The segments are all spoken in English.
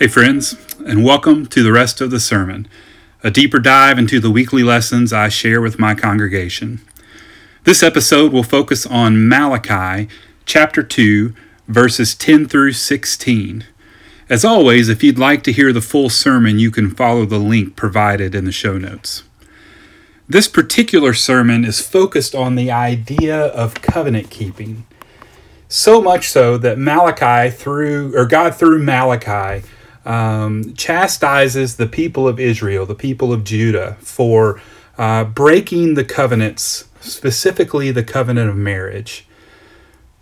Hey friends, and welcome to The Rest of the Sermon, a deeper dive into the weekly lessons I share with my congregation. This episode will focus on Malachi chapter 2, verses 10 through 16. As always, if you'd like to hear the full sermon, you can follow the link provided in the show notes. This particular sermon is focused on the idea of covenant keeping, so much so that God through Malachi, chastises the people of Israel, the people of Judah, for breaking the covenants, specifically the covenant of marriage,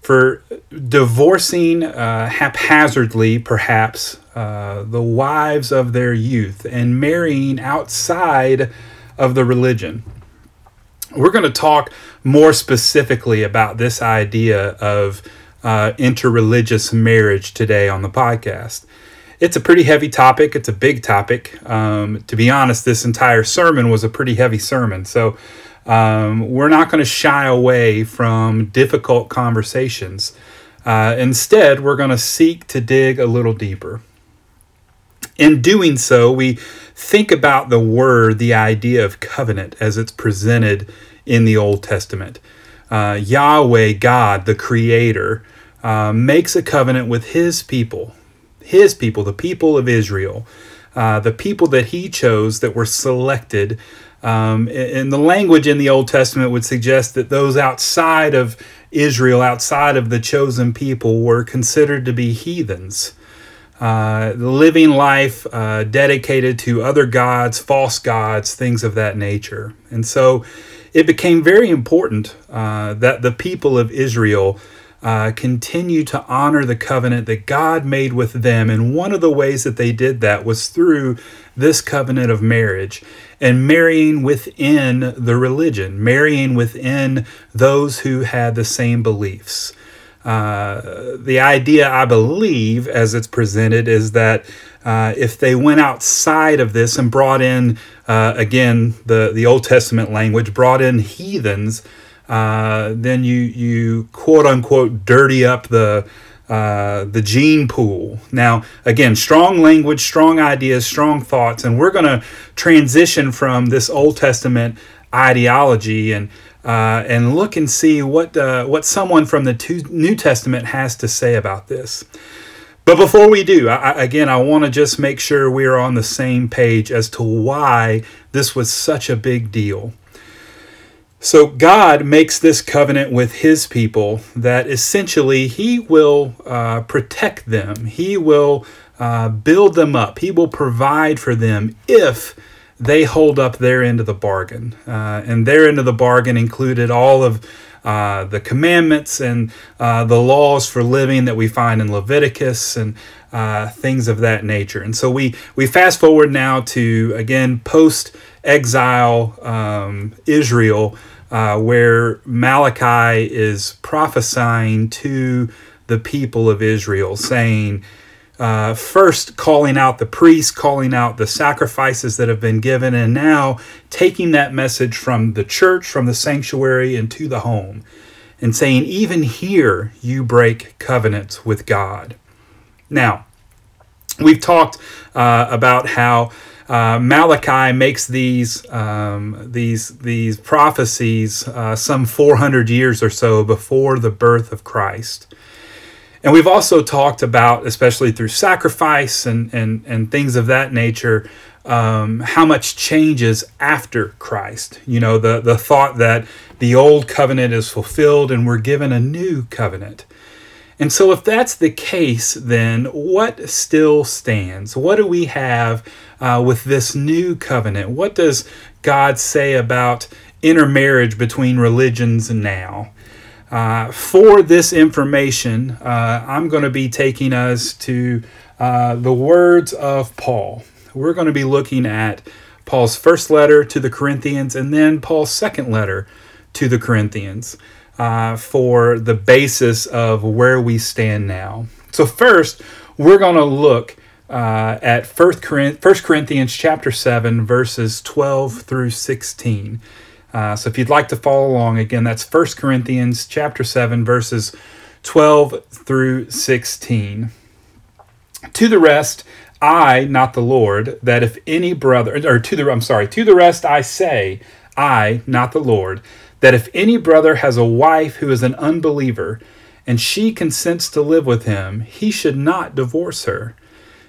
for divorcing haphazardly, perhaps, the wives of their youth and marrying outside of the religion. We're going to talk more specifically about this idea of interreligious marriage today on the podcast. It's a pretty heavy topic. It's a big topic. To be honest, this entire sermon was a pretty heavy sermon. So we're not going to shy away from difficult conversations. Instead, we're going to seek to dig a little deeper. In doing so, we think about the word, the idea of covenant as it's presented in the Old Testament. Yahweh, God, the Creator, makes a covenant with His people, the people of Israel, the people that he chose that were selected. And the language in the Old Testament would suggest that those outside of Israel, outside of the chosen people, were considered to be heathens, living life dedicated to other gods, false gods, things of that nature. And so it became very important that the people of Israel continue to honor the covenant that God made with them. And one of the ways that they did that was through this covenant of marriage and marrying within the religion, marrying within those who had the same beliefs. The idea, I believe, as it's presented, is that if they went outside of this and brought in, again, the Old Testament language, brought in heathens, then you quote unquote dirty up the gene pool. Now, again, strong language, strong ideas, strong thoughts, and we're going to transition from this Old Testament ideology and look and see what someone from the New Testament has to say about this. But before we do, I want to just make sure we are on the same page as to why this was such a big deal. So God makes this covenant with his people that essentially he will protect them. He will build them up. He will provide for them if they hold up their end of the bargain. And their end of the bargain included all of the commandments and the laws for living that we find in Leviticus and things of that nature. And so we fast forward now to, again, post-exile Israel, where Malachi is prophesying to the people of Israel, saying, first calling out the priests, calling out the sacrifices that have been given, and now taking that message from the church, from the sanctuary, and to the home, and saying, even here you break covenants with God. Now, we've talked about how Malachi makes these prophecies some 400 years or so before the birth of Christ. And we've also talked about, especially through sacrifice and things of that nature, how much changes after Christ. You know, the thought that the old covenant is fulfilled and we're given a new covenant. And so if that's the case, then what still stands? What do we have with this new covenant? What does God say about intermarriage between religions now? For this information, I'm going to be taking us to the words of Paul. We're going to be looking at Paul's first letter to the Corinthians and then Paul's second letter to the Corinthians for the basis of where we stand now. So first, we're going to look at 1 Corinthians chapter 7, verses 12 through 16. So if you'd like to follow along, again, that's 1 Corinthians chapter 7, verses 12 through 16. To the rest, I, not the Lord, that if any brother, or to the rest I say, I, not the Lord, that if any brother has a wife who is an unbeliever, and she consents to live with him, he should not divorce her.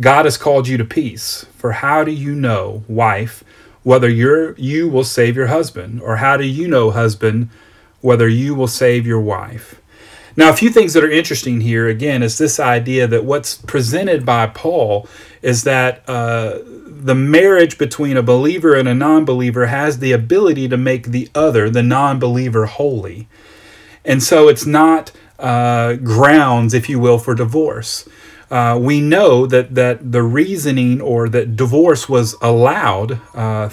God has called you to peace. For how do you know, wife, whether you will save your husband? Or how do you know, husband, whether you will save your wife? Now, a few things that are interesting here, again, is this idea that what's presented by Paul is that the marriage between a believer and a non-believer has the ability to make the other, the non-believer, holy. And so it's not grounds, if you will, for divorce. We know that the reasoning or that divorce was allowed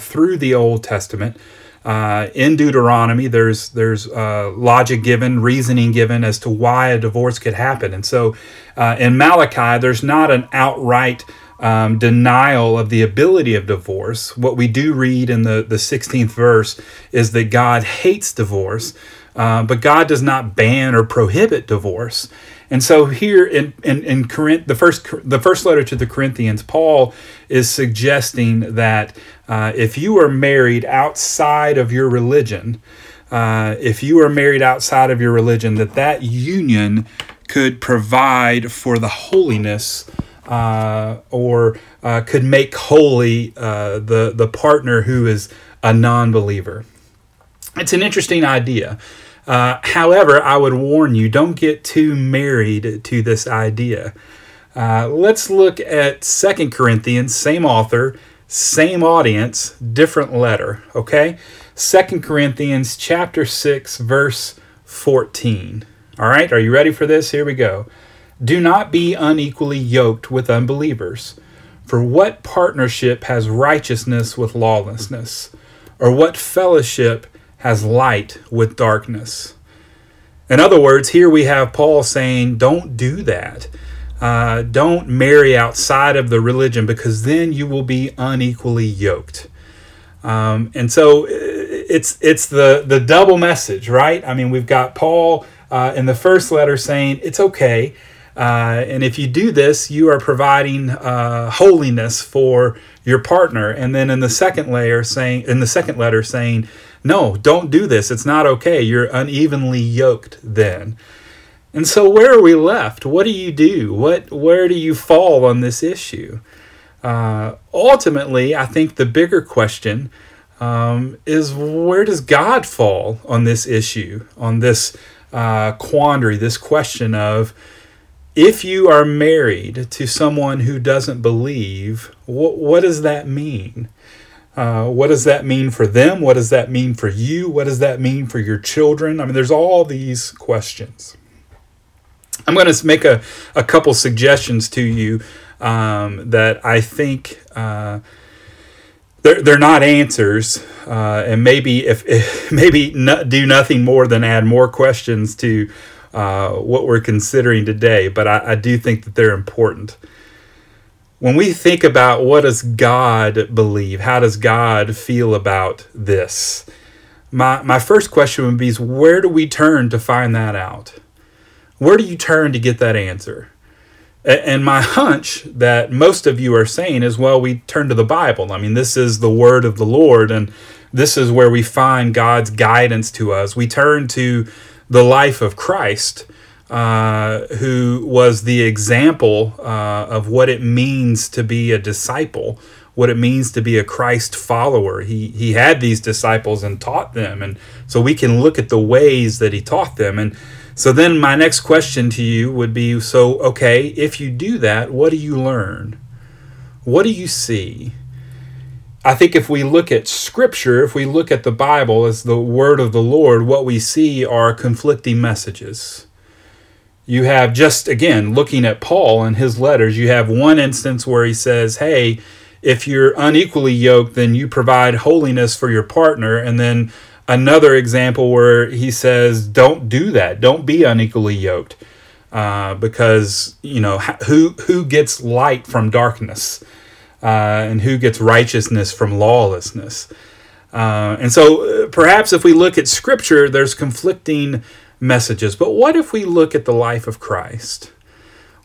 through the Old Testament. In Deuteronomy, there's logic given, reasoning given as to why a divorce could happen. And so in Malachi, there's not an outright denial of the ability of divorce. What we do read in the 16th verse is that God hates divorce, but God does not ban or prohibit divorce. And so here in the first letter to the Corinthians, Paul is suggesting that if you are married outside of your religion, that union could provide for the holiness or could make holy the partner who is a non-believer. It's an interesting idea. However, I would warn you, don't get too married to this idea. Let's look at 2 Corinthians, same author, same audience, different letter, okay? 2 Corinthians chapter 6, verse 14. All right, are you ready for this? Here we go. Do not be unequally yoked with unbelievers. For what partnership has righteousness with lawlessness? Or what fellowship has light with darkness? In other words, here we have Paul saying, don't do that. Don't marry outside of the religion, because then you will be unequally yoked. And so it's the double message, right? I mean, we've got Paul in the first letter saying it's okay. And if you do this, you are providing holiness for your partner. And then in the second layer, saying, no, don't do this. It's not okay. You're unevenly yoked then. And so where are we left? What do you do? Where do you fall on this issue? Ultimately, I think the bigger question is, where does God fall on this issue, on this quandary, this question of, if you are married to someone who doesn't believe, what does that mean? What does that mean for them? What does that mean for you? What does that mean for your children? I mean, there's all these questions. I'm going to make a couple suggestions to you that I think they're not answers, and maybe do nothing more than add more questions to what we're considering today, but I do think that they're important. When we think about what does God believe, how does God feel about this, my first question would be, is where do we turn to find that out? Where do you turn to get that answer? And my hunch that most of you are saying is, well, we turn to the Bible. I mean, this is the word of the Lord, and this is where we find God's guidance to us. We turn to the life of Christ, who was the example of what it means to be a disciple, what it means to be a Christ follower. He had these disciples and taught them, and so we can look at the ways that he taught them. And so then my next question to you would be, so, okay, if you do that, what do you learn? What do you see? I think if we look at Scripture, if we look at the Bible as the Word of the Lord, what we see are conflicting messages. You have just, again, looking at Paul and his letters, you have one instance where he says, hey, If you're unequally yoked, then you provide holiness for your partner. And then another example where he says, don't do that. Don't be unequally yoked. Because, you know, who gets light from darkness? And who gets righteousness from lawlessness? And so perhaps if we look at Scripture, there's conflicting messages. But what if we look at the life of Christ?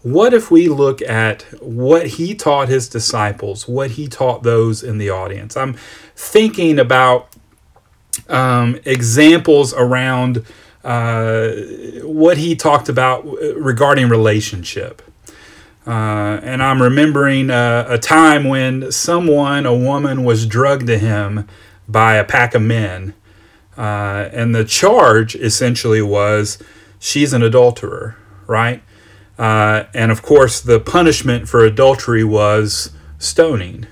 What if we look at what he taught his disciples, what he taught those in the audience? I'm thinking about examples around what he talked about regarding relationship. And I'm remembering a time when a woman, was drugged to him by a pack of men. And the charge essentially was, she's an adulterer, right? And of course, the punishment for adultery was stoning.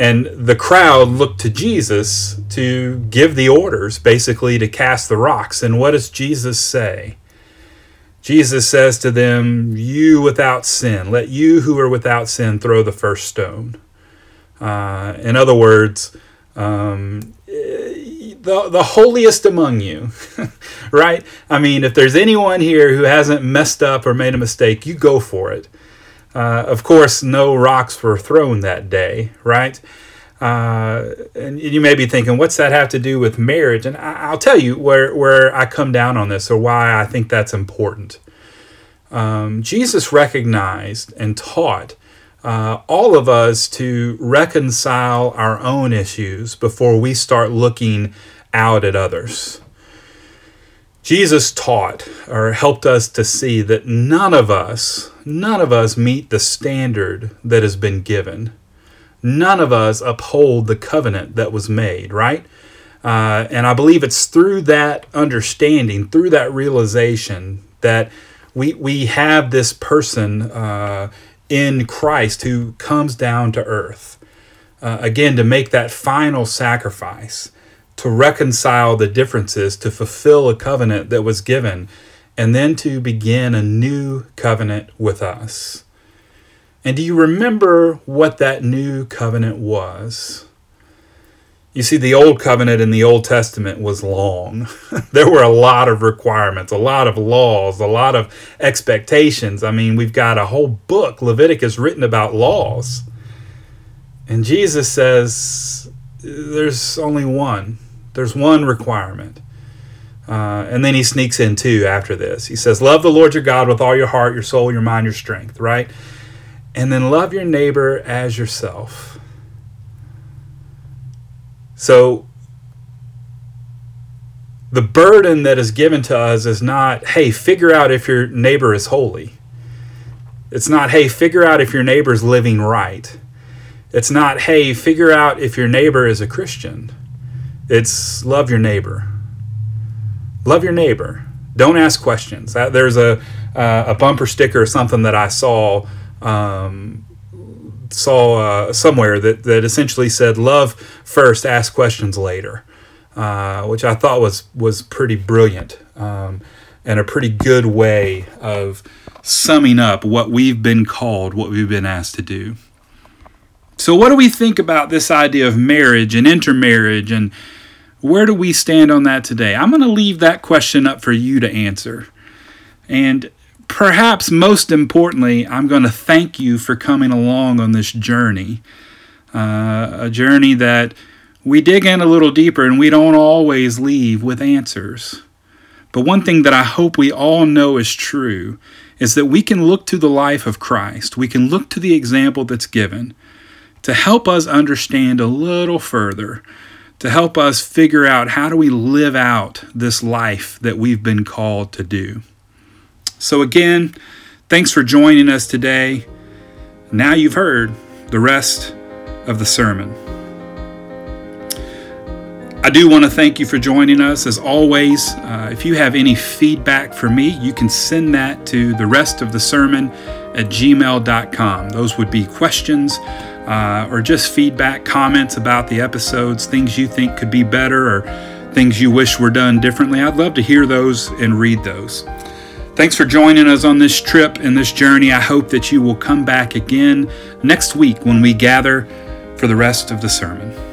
And the crowd looked to Jesus to give the orders, basically to cast the rocks. And what does Jesus say? Jesus says to them, "You without sin, let you who are without sin throw the first stone." In other words, the holiest among you, right? I mean, if there's anyone here who hasn't messed up or made a mistake, you go for it. Of course, no rocks were thrown that day, right? And you may be thinking, what's that have to do with marriage? And I'll tell you where I come down on this, or why I think that's important. Jesus recognized and taught all of us to reconcile our own issues before we start looking out at others. Jesus taught or helped us to see that none of us meet the standard that has been given. None of us uphold the covenant that was made, right? And I believe it's through that understanding, through that realization, that we have this person in Christ who comes down to earth, again, to make that final sacrifice, to reconcile the differences, to fulfill a covenant that was given, and then to begin a new covenant with us. And do you remember what that new covenant was? You see, the old covenant in the Old Testament was long. There were a lot of requirements, a lot of laws, a lot of expectations. I mean, we've got a whole book, Leviticus, written about laws. And Jesus says, there's only one. There's one requirement. And then he sneaks in two after this. He says, love the Lord your God with all your heart, your soul, your mind, your strength, right? And then love your neighbor as yourself. So the burden that is given to us is not, hey, figure out if your neighbor is holy. It's not, hey, figure out if your neighbor's living right. It's not, hey, figure out if your neighbor is a Christian. It's love your neighbor. Love your neighbor. Don't ask questions. There's a bumper sticker or something that I saw somewhere that essentially said, love first, ask questions later, which I thought was pretty brilliant, and a pretty good way of summing up what we've been called, what we've been asked to do. So what do we think about this idea of marriage and intermarriage, and where do we stand on that today? I'm going to leave that question up for you to answer. And perhaps most importantly, I'm going to thank you for coming along on this journey, a journey that we dig in a little deeper and we don't always leave with answers. But one thing that I hope we all know is true is that we can look to the life of Christ. We can look to the example that's given to help us understand a little further, to help us figure out how do we live out this life that we've been called to do. So again, thanks for joining us today. Now you've heard the rest of the sermon. I do want to thank you for joining us. As always, if you have any feedback for me, you can send that to therestofthesermon@gmail.com. Those would be questions or just feedback, comments about the episodes, things you think could be better or things you wish were done differently. I'd love to hear those and read those. Thanks for joining us on this trip and this journey. I hope that you will come back again next week when we gather for the rest of the sermon.